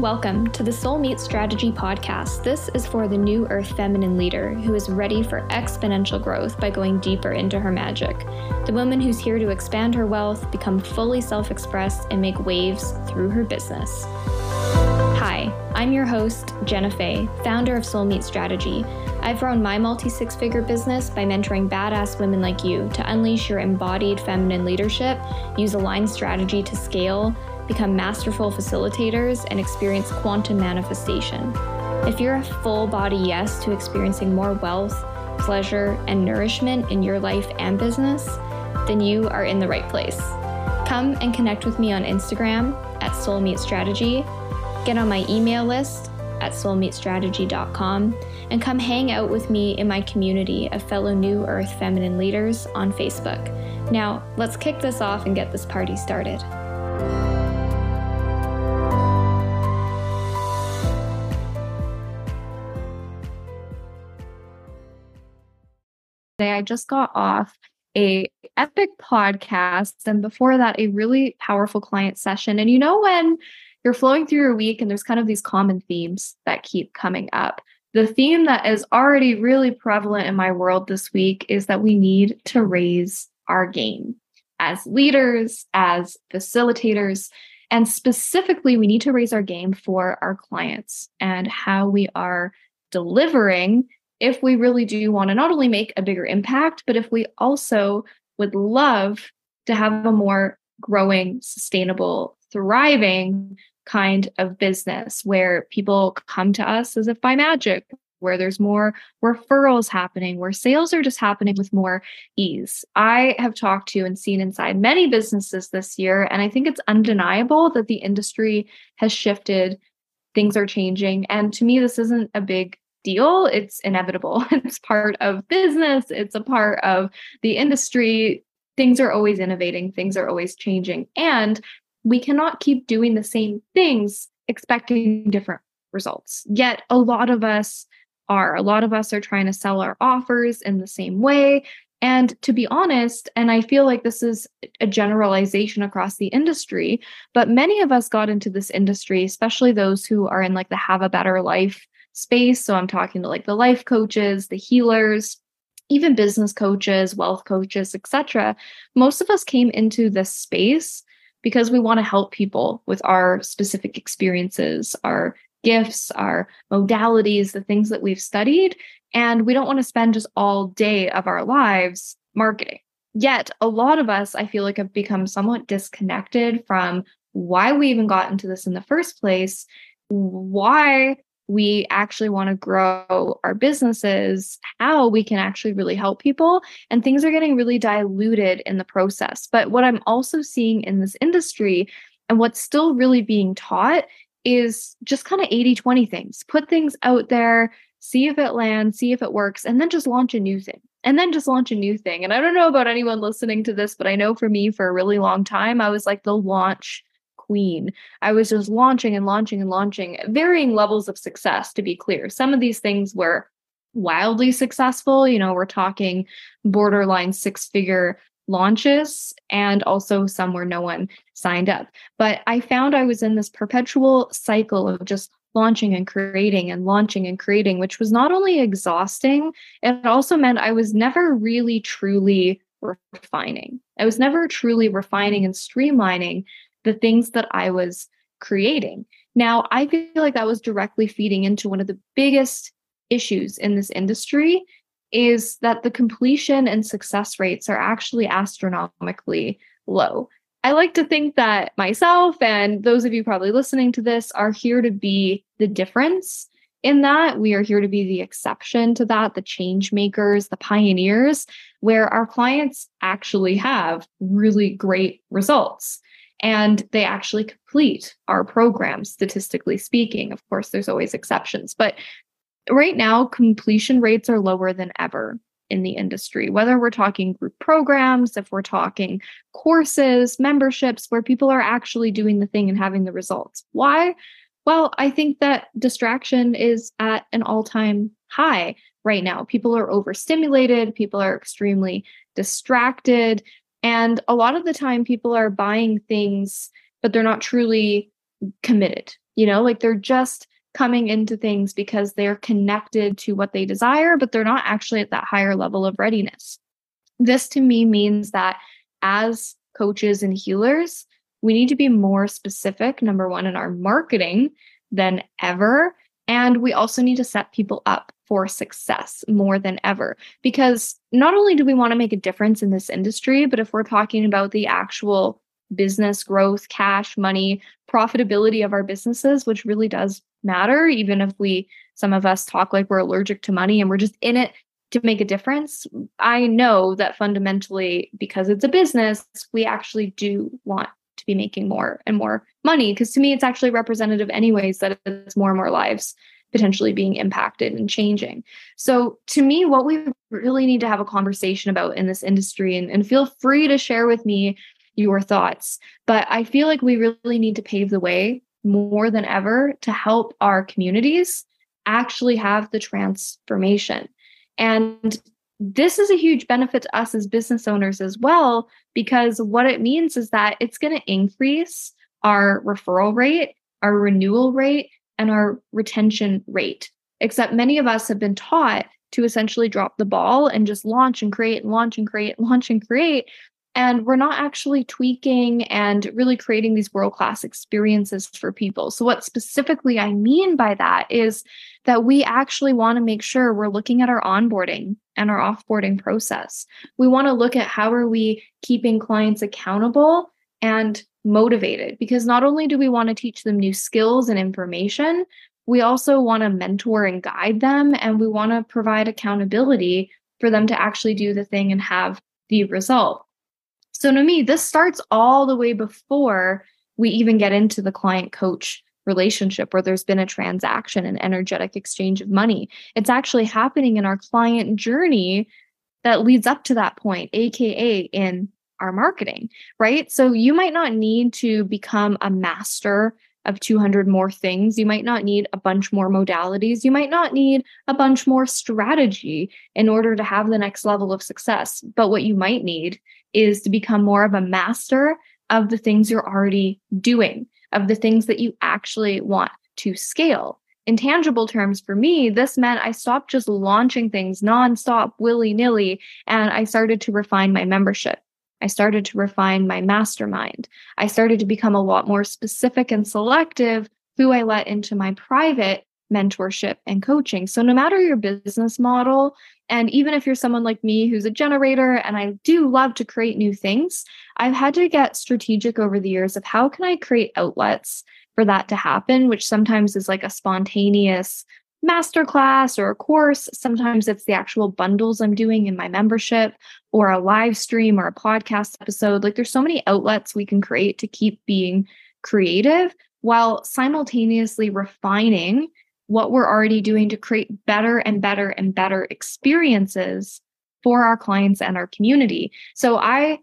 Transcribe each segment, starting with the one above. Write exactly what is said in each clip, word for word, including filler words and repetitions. Welcome to the Soul Meets Strategy podcast. This is for the new earth feminine leader who is ready for exponential growth by going deeper into her magic. The woman who's here to expand her wealth, become fully self-expressed, and make waves through her business. Hi, I'm your host, Jenna Faye, founder of Soul Meets Strategy. I've grown my multi-six-figure business by mentoring badass women like you to unleash your embodied feminine leadership, use aligned strategy to scale, become masterful facilitators, and experience quantum manifestation. If you're a full body yes to experiencing more wealth, pleasure, and nourishment in your life and business, then you are in the right place. Come and connect with me on Instagram at Soul Meets Strategy. Get on my email list at soul meets strategy dot com and come hang out with me in my community of fellow New Earth Feminine Leaders on Facebook. Now, let's kick this off and get this party started. Today, I just got off a epic podcast and before that, a really powerful client session. And you know when you're flowing through your week and there's kind of these common themes that keep coming up. The theme that is already really prevalent in my world this week is that we need to raise our game as leaders, as facilitators, and specifically, we need to raise our game for our clients and how we are delivering if we really do want to not only make a bigger impact, but if we also would love to have a more growing, sustainable, thriving kind of business where people come to us as if by magic, where there's more referrals happening, where sales are just happening with more ease. I have talked to and seen inside many businesses this year, and I think it's undeniable that the industry has shifted, things are changing. And to me, this isn't a big deal. It's inevitable. It's part of business. It's a part of the industry. Things are always innovating. Things are always changing. And we cannot keep doing the same things, expecting different results. Yet a lot of us are. A lot of us are trying to sell our offers in the same way. And to be honest, and I feel like this is a generalization across the industry, but many of us got into this industry, especially those who are in like the have a better life space. So I'm talking to like the life coaches, the healers, even business coaches, wealth coaches, et cetera. Most of us came into this space because we want to help people with our specific experiences, our gifts, our modalities, the things that we've studied. And we don't want to spend just all day of our lives marketing. Yet a lot of us, I feel like, have become somewhat disconnected from why we even got into this in the first place, why we actually want to grow our businesses, how we can actually really help people, and things are getting really diluted in the process. But what I'm also seeing in this industry and what's still really being taught is just kind of eighty twenty things. Put things out there, see if it lands, see if it works, and then just launch a new thing. And then just launch a new thing. And I don't know about anyone listening to this, but I know for me, for a really long time, I was like the launch queen. I was just launching and launching and launching at varying levels of success, to be clear. Some of these things were wildly successful. You know, we're talking borderline six-figure launches, and also some where no one signed up. But I found I was in this perpetual cycle of just launching and creating and launching and creating, which was not only exhausting, it also meant I was never really truly refining. I was never truly refining and streamlining the things that I was creating. Now, I feel like that was directly feeding into one of the biggest issues in this industry, is that the completion and success rates are actually astronomically low. I like to think that myself and those of you probably listening to this are here to be the difference in that. We are here to be the exception to that, the change makers, the pioneers, where our clients actually have really great results. And they actually complete our program, statistically speaking. Of course, there's always exceptions. But right now, completion rates are lower than ever in the industry, whether we're talking group programs, if we're talking courses, memberships, where people are actually doing the thing and having the results. Why? Well, I think that distraction is at an all-time high right now. People are overstimulated. People are extremely distracted. And a lot of the time people are buying things, but they're not truly committed. You know, like they're just coming into things because they're connected to what they desire, but they're not actually at that higher level of readiness. This to me means that as coaches and healers, we need to be more specific, number one, in our marketing than ever. And we also need to set people up for success more than ever, because not only do we want to make a difference in this industry, but if we're talking about the actual business growth, cash, money, profitability of our businesses, which really does matter, even if we, some of us talk like we're allergic to money and we're just in it to make a difference. I know that fundamentally, because it's a business, we actually do want to be making more and more money, because to me, it's actually representative anyways, that it's more and more lives potentially being impacted and changing. So to me, what we really need to have a conversation about in this industry, and, and feel free to share with me your thoughts, but I feel like we really need to pave the way more than ever to help our communities actually have the transformation. And this is a huge benefit to us as business owners as well, because what it means is that it's going to increase our referral rate, our renewal rate, and our retention rate. Except many of us have been taught to essentially drop the ball and just launch and create and launch and create and launch and create. And we're not actually tweaking and really creating these world-class experiences for people. So what specifically I mean by that is that we actually want to make sure we're looking at our onboarding and our offboarding process. We want to look at how are we keeping clients accountable and motivated, because not only do we want to teach them new skills and information, we also want to mentor and guide them, and we want to provide accountability for them to actually do the thing and have the result. So to me, this starts all the way before we even get into the client-coach relationship where there's been a transaction, an energetic exchange of money. It's actually happening in our client journey that leads up to that point, aka in our marketing, right? So you might not need to become a master of two hundred more things. You might not need a bunch more modalities. You might not need a bunch more strategy in order to have the next level of success. But what you might need is to become more of a master of the things you're already doing, of the things that you actually want to scale. In tangible terms, for me, this meant I stopped just launching things nonstop, willy-nilly, and I started to refine my membership. I started to refine my mastermind. I started to become a lot more specific and selective who I let into my private mentorship and coaching. So no matter your business model, and even if you're someone like me who's a generator and I do love to create new things, I've had to get strategic over the years of how can I create outlets for that to happen, which sometimes is like a spontaneous masterclass or a course. Sometimes it's the actual bundles I'm doing in my membership or a live stream or a podcast episode. Like there's so many outlets we can create to keep being creative while simultaneously refining what we're already doing to create better and better and better experiences for our clients and our community. So I,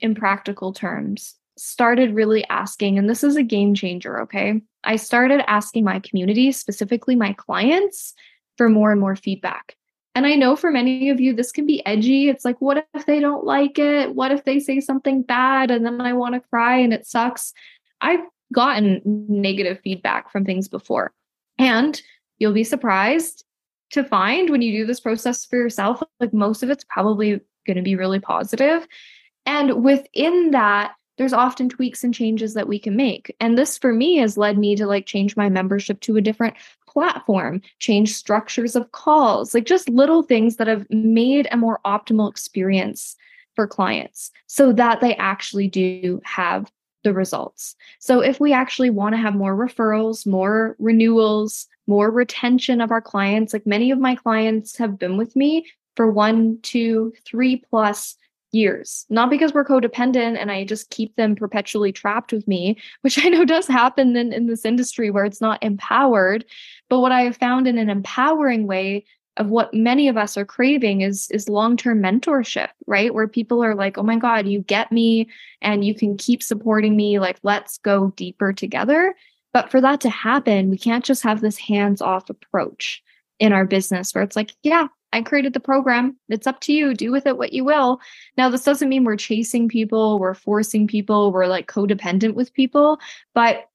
in practical terms, started really asking, and this is a game changer, okay? I started asking my community, specifically my clients, for more and more feedback. And I know for many of you, this can be edgy. It's like, what if they don't like it? What if they say something bad and then I want to cry and it sucks? I've gotten negative feedback from things before. And you'll be surprised to find when you do this process for yourself, like most of it's probably going to be really positive. And within that, there's often tweaks and changes that we can make. And this for me has led me to like change my membership to a different platform, change structures of calls, like just little things that have made a more optimal experience for clients so that they actually do have the results. So if we actually want to have more referrals, more renewals, more retention of our clients, like many of my clients have been with me for one, two, three plus years, not because we're codependent and I just keep them perpetually trapped with me, which I know does happen in, in this industry where it's not empowered. But what I have found in an empowering way of what many of us are craving is, is long-term mentorship, right? Where people are like, oh my God, you get me and you can keep supporting me. Like, let's go deeper together. But for that to happen, we can't just have this hands-off approach in our business where it's like, yeah, I created the program. It's up to you. Do with it what you will. Now, this doesn't mean we're chasing people, we're forcing people, we're like codependent with people, but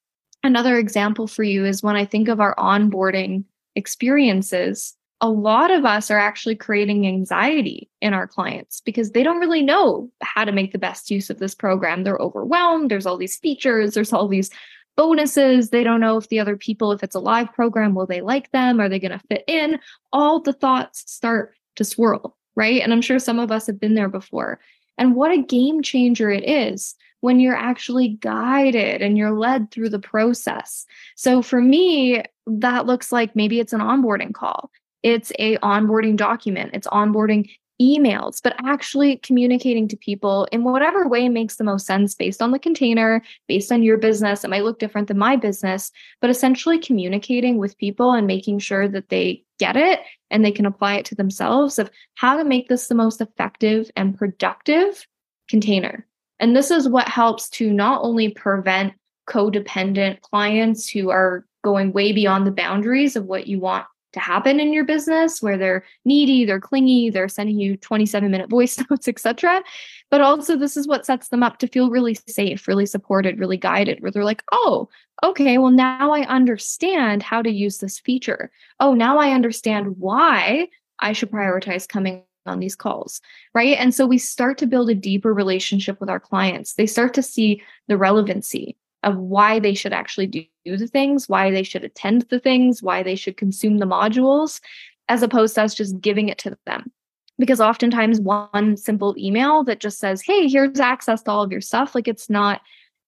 Another example for you is when I think of our onboarding experiences, a lot of us are actually creating anxiety in our clients because they don't really know how to make the best use of this program. They're overwhelmed. There's all these features. There's all these bonuses. They don't know if the other people, if it's a live program, will they like them? Are they going to fit in? All the thoughts start to swirl, right? And I'm sure some of us have been there before. And what a game changer it is when you're actually guided and you're led through the process. So for me, that looks like maybe it's an onboarding call. It's a onboarding document. It's onboarding emails, but actually communicating to people in whatever way makes the most sense based on the container, based on your business. It might look different than my business, but essentially communicating with people and making sure that they get it and they can apply it to themselves of how to make this the most effective and productive container. And this is what helps to not only prevent codependent clients who are going way beyond the boundaries of what you want to happen in your business, where they're needy, they're clingy, they're sending you twenty-seven minute voice notes, et cetera. But also this is what sets them up to feel really safe, really supported, really guided, where they're like, oh, okay, well now I understand how to use this feature. Oh, now I understand why I should prioritize coming on these calls, right? And so we start to build a deeper relationship with our clients. They start to see the relevancy of why they should actually do the things, why they should attend the things, why they should consume the modules, as opposed to us just giving it to them. Because oftentimes one simple email that just says, hey, here's access to all of your stuff, like it's not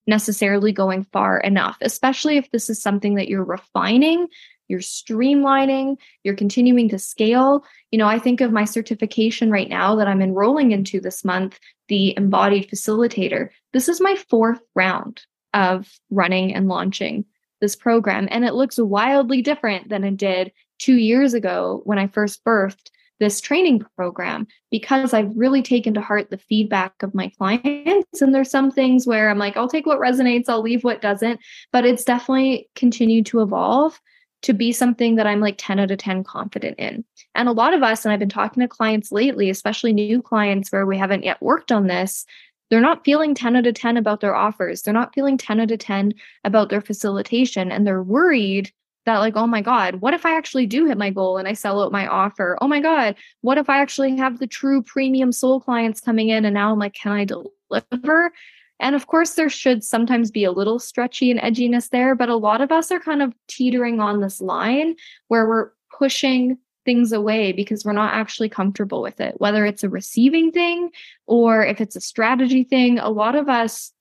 necessarily going far enough, especially if this is something that you're refining, you're streamlining, you're continuing to scale. You know, I think of my certification right now that I'm enrolling into this month, the Embodied Facilitator. This is my fourth round of running and launching this program. And it looks wildly different than it did two years ago when I first birthed this training program, because I've really taken to heart the feedback of my clients. And there's some things where I'm like, I'll take what resonates, I'll leave what doesn't, but it's definitely continued to evolve to be something that I'm like ten out of ten confident in. And a lot of us, and I've been talking to clients lately, especially new clients where we haven't yet worked on this, they're not feeling ten out of ten about their offers. They're not feeling ten out of ten about their facilitation. And they're worried that like, oh my God, what if I actually do hit my goal and I sell out my offer? Oh my God, what if I actually have the true premium soul clients coming in and now I'm like, can I deliver? And of course there should sometimes be a little stretchy and edginess there, but a lot of us are kind of teetering on this line where we're pushing things away because we're not actually comfortable with it, whether it's a receiving thing or if it's a strategy thing. A lot of us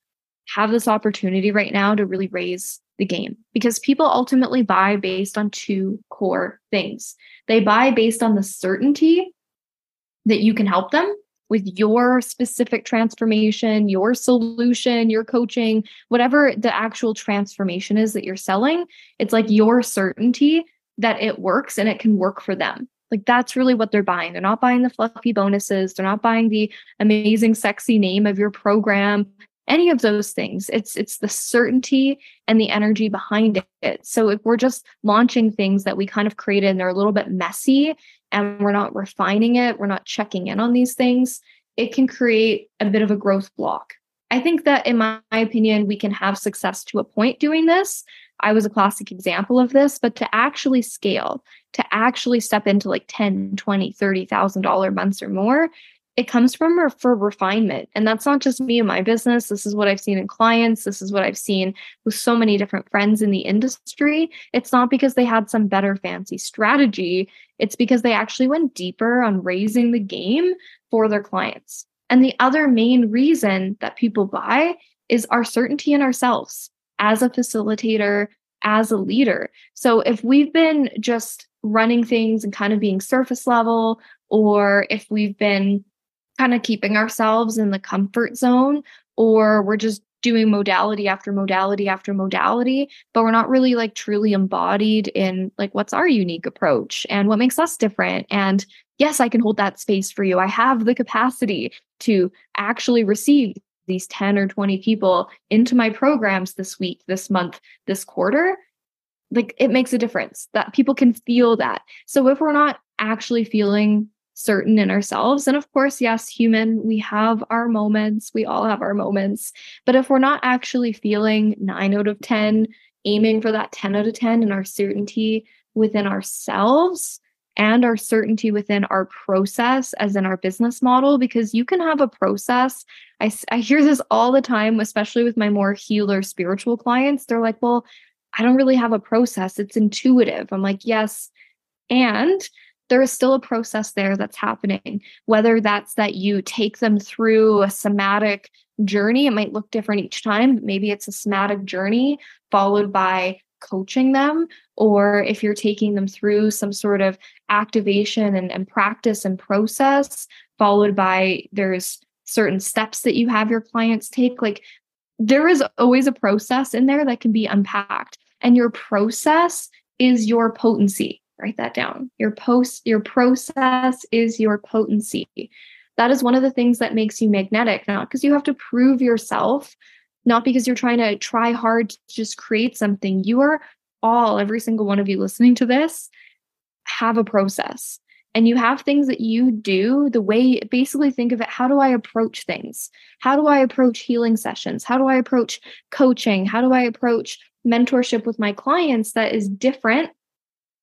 have this opportunity right now to really raise the game because people ultimately buy based on two core things. They buy based on the certainty that you can help them with your specific transformation, your solution, your coaching, whatever the actual transformation is that you're selling. It's like your certainty that it works and it can work for them. Like that's really what they're buying. They're not buying the fluffy bonuses. They're not buying the amazing, sexy name of your program, any of those things. It's, it's the certainty and the energy behind it. So if we're just launching things that we kind of created and they're a little bit messy and we're not refining it, we're not checking in on these things, it can create a bit of a growth block. I think that in my opinion, we can have success to a point doing this. I was a classic example of this, but to actually scale, to actually step into like ten, twenty, thirty thousand dollars months or more, it comes from re- for refinement. And that's not just me and my business. This is what I've seen in clients. This is what I've seen with so many different friends in the industry. It's not because they had some better fancy strategy. It's because they actually went deeper on raising the game for their clients. And the other main reason that people buy is our certainty in ourselves as a facilitator, as a leader. So if we've been just running things and kind of being surface level, or if we've been kind of keeping ourselves in the comfort zone, or we're just doing modality after modality after modality, but we're not really like truly embodied in like, what's our unique approach and what makes us different? And yes, I can hold that space for you. I have the capacity to actually receive these ten or twenty people into my programs this week, this month, this quarter. Like it makes a difference that people can feel that. So if we're not actually feeling certain in ourselves, and of course, yes, human, we have our moments, we all have our moments, but if we're not actually feeling nine out of ten aiming for that ten out of ten and our certainty within ourselves and our certainty within our process, as in our business model, because you can have a process. I, I hear this all the time, especially with my more healer spiritual clients. They're like, well, I don't really have a process. It's intuitive. I'm like, yes. And there is still a process there that's happening, whether that's that you take them through a somatic journey. It might look different each time, but maybe it's a somatic journey followed by coaching them, or if you're taking them through some sort of activation and, and practice and process, followed by there's certain steps that you have your clients take. Like, there is always a process in there that can be unpacked. And your process is your potency. Write that down. Your post, your process is your potency. That is one of the things that makes you magnetic, not because you have to prove yourself, not because you're trying to try hard to just create something. You are all, every single one of you listening to this, have a process. And you have things that you do the way, basically think of it, how do I approach things? How do I approach healing sessions? How do I approach coaching? How do I approach mentorship with my clients that is different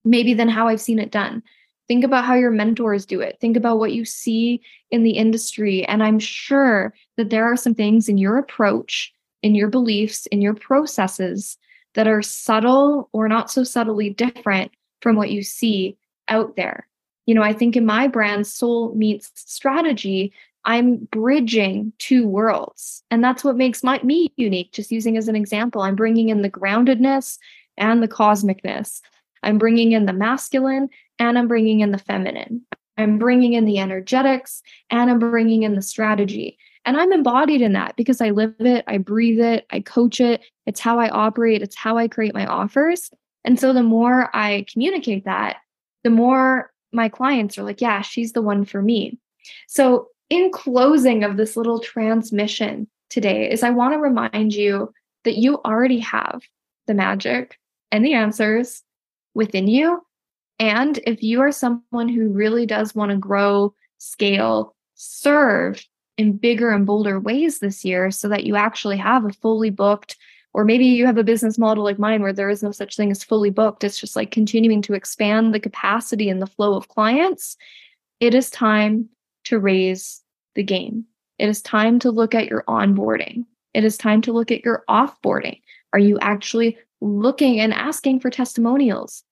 maybe than how I've seen it done? Think about how your mentors do it. Think about what you see in the industry. And I'm sure that there are some things in your approach, in your beliefs, in your processes that are subtle or not so subtly different from what you see out there. You know, I think in my brand, Soul Meets Strategy, I'm bridging two worlds. And that's what makes my, me unique. Just using as an example, I'm bringing in the groundedness and the cosmicness. I'm bringing in the masculine and I'm bringing in the feminine. I'm bringing in the energetics and I'm bringing in the strategy. And I'm embodied in that because I live it, I breathe it, I coach it. It's how I operate. It's how I create my offers. And so the more I communicate that, the more my clients are like, yeah, she's the one for me. So in closing of this little transmission today is I want to remind you that you already have the magic and the answers within you. And if you are someone who really does want to grow, scale, serve in bigger and bolder ways this year so that you actually have a fully booked, or maybe you have a business model like mine where there is no such thing as fully booked. It's just like continuing to expand the capacity and the flow of clients. It is time to raise the game. It is time to look at your onboarding. It is time to look at your offboarding. Are you actually looking and asking for testimonials?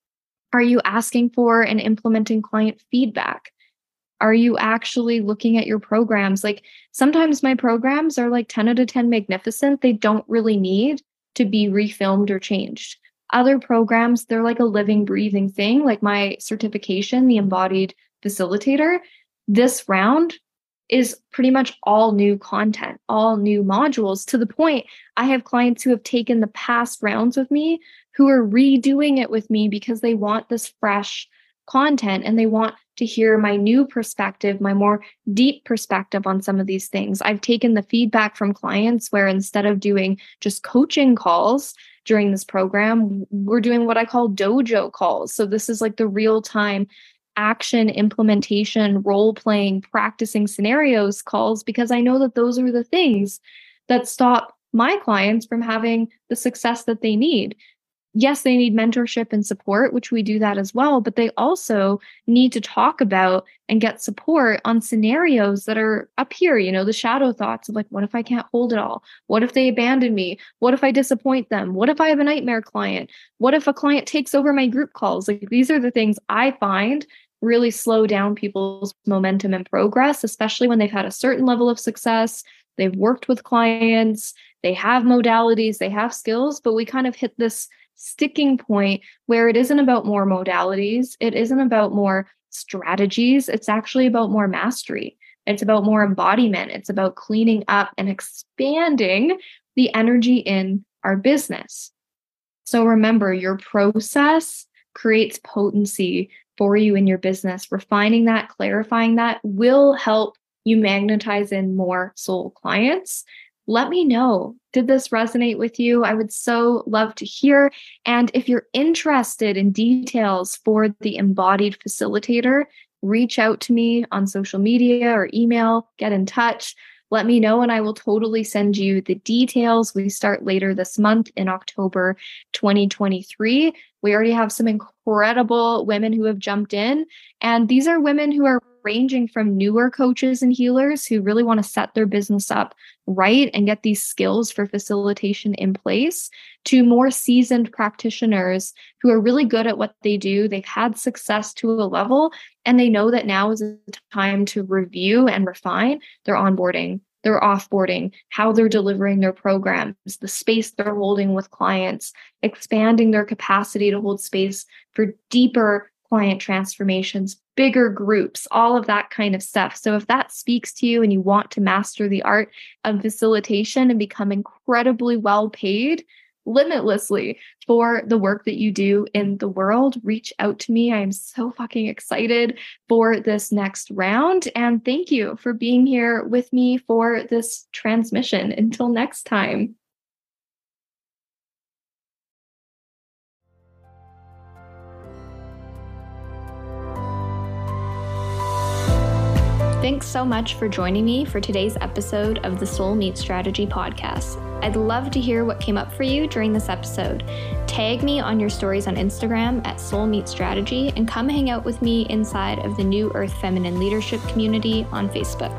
Are you asking for and implementing client feedback? Are you actually looking at your programs? Like, sometimes my programs are like ten out of ten magnificent. They don't really need to be refilmed or changed. Other programs, they're like a living, breathing thing. Like my certification, the Embodied Facilitator, this round is pretty much all new content, all new modules, to the point I have clients who have taken the past rounds with me who are redoing it with me because they want this fresh content and they want to hear my new perspective, my more deep perspective on some of these things. I've taken the feedback from clients where instead of doing just coaching calls during this program, we're doing what I call dojo calls. So this is like the real-time action, implementation, role-playing, practicing scenarios calls, because I know that those are the things that stop my clients from having the success that they need. Yes, they need mentorship and support, which we do that as well, but they also need to talk about and get support on scenarios that are up here, you know, the shadow thoughts of like, what if I can't hold it all? What if they abandon me? What if I disappoint them? What if I have a nightmare client? What if a client takes over my group calls? Like, these are the things I find really slow down people's momentum and progress, especially when they've had a certain level of success. They've worked with clients, they have modalities, they have skills, but we kind of hit this sticking point where it isn't about more modalities. It isn't about more strategies. It's actually about more mastery. It's about more embodiment. It's about cleaning up and expanding the energy in our business. So remember, your process creates potency for you in your business. Refining that, clarifying that will help you magnetize in more soul clients. Let me know, did this resonate with you? I would so love to hear. And if you're interested in details for the Embodied Facilitator, reach out to me on social media or email, get in touch. let me know and I will totally send you the details. We start later this month in October twenty twenty-three. We already have some incredible women who have jumped in. And these are women who are ranging from newer coaches and healers who really want to set their business up right and get these skills for facilitation in place, to more seasoned practitioners who are really good at what they do. They've had success to a level, and they know that now is the time to review and refine their onboarding, their offboarding, how they're delivering their programs, the space they're holding with clients, expanding their capacity to hold space for deeper client transformations, bigger groups, all of that kind of stuff. So if that speaks to you and you want to master the art of facilitation and become incredibly well paid, limitlessly, for the work that you do in the world, reach out to me. I am so fucking excited for this next round. And thank you for being here with me for this transmission. Until next time. Thanks so much for joining me for today's episode of the Soul Meets Strategy podcast. I'd love to hear what came up for you during this episode. Tag me on your stories on Instagram at Soul Meets Strategy and come hang out with me inside of the New Earth Feminine Leadership community on Facebook.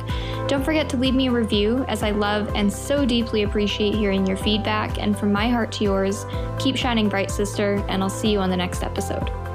Don't forget to leave me a review, as I love and so deeply appreciate hearing your feedback. And from my heart to yours, keep shining bright, sister, and I'll see you on the next episode.